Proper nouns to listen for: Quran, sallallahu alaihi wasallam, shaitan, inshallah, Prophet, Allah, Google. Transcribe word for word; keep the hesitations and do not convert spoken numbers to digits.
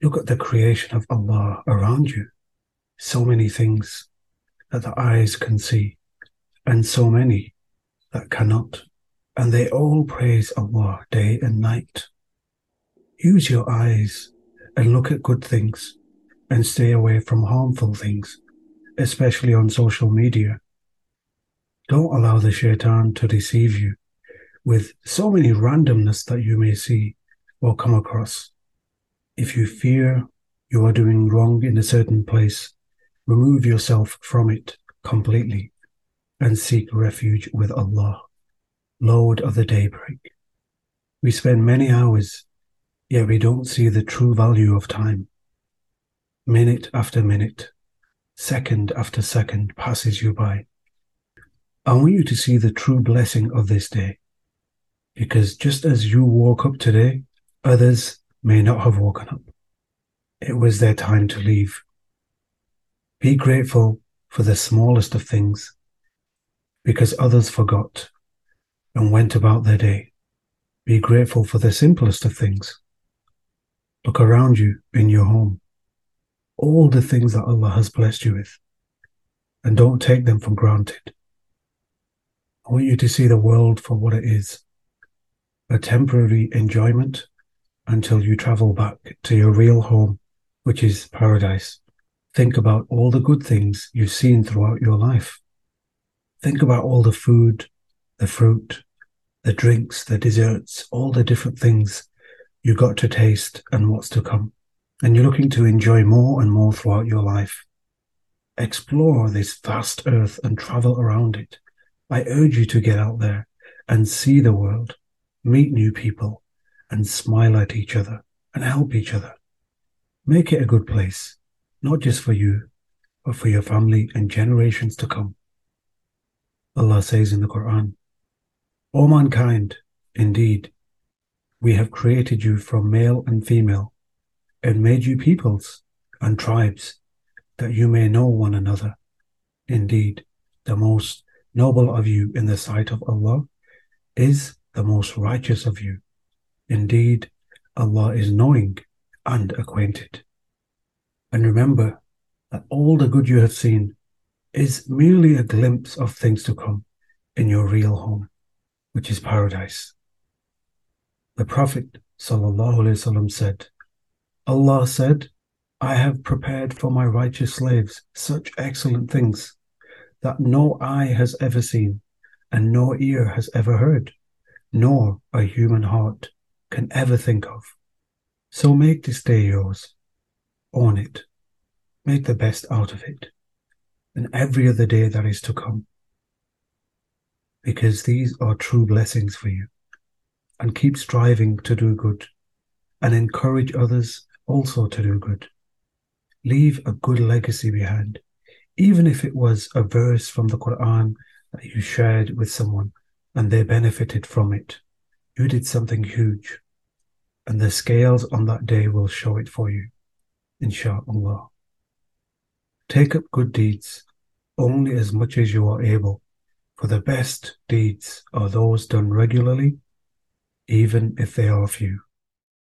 Look at the creation of Allah around you. So many things that the eyes can see, and so many that cannot. And they all praise Allah day and night. Use your eyes and look at good things and stay away from harmful things, especially on social media. Don't allow the shaitan to deceive you with so many randomness that you may see or come across. If you fear you are doing wrong in a certain place, remove yourself from it completely and seek refuge with Allah, Lord of the Daybreak. We spend many hours, yet we don't see the true value of time. Minute after minute, second after second passes you by. I want you to see the true blessing of this day, because just as you woke up today, others may not have woken up. It was their time to leave. Be grateful for the smallest of things, because others forgot and went about their day. Be grateful for the simplest of things. Look around you in your home, all the things that Allah has blessed you with, and don't take them for granted. I want you to see the world for what it is, a temporary enjoyment, until you travel back to your real home, which is paradise. Think about all the good things you've seen throughout your life. Think about all the food, the fruit, the drinks, the desserts, all the different things you got to taste and what's to come. And you're looking to enjoy more and more throughout your life. Explore this vast earth and travel around it. I urge you to get out there and see the world, meet new people, and smile at each other and help each other. Make it a good place, not just for you, but for your family and generations to come. Allah says in the Quran, "O mankind, indeed, we have created you from male and female and made you peoples and tribes that you may know one another. Indeed, the most noble of you in the sight of Allah is the most righteous of you. Indeed, Allah is knowing and acquainted." And remember that all the good you have seen is merely a glimpse of things to come in your real home, which is paradise. The Prophet sallallahu alaihi wasallam said, "Allah said, I have prepared for my righteous slaves such excellent things that no eye has ever seen and no ear has ever heard, nor a human heart can ever think of." So make this day yours. Own it. Make the best out of it, and every other day that is to come, because these are true blessings for you. And keep striving to do good, and encourage others also to do good. Leave a good legacy behind, even if it was a verse from the Quran that you shared with someone and they benefited from it. You did something huge, and the scales on that day will show it for you, inshallah. Take up good deeds only as much as you are able, for the best deeds are those done regularly, even if they are few.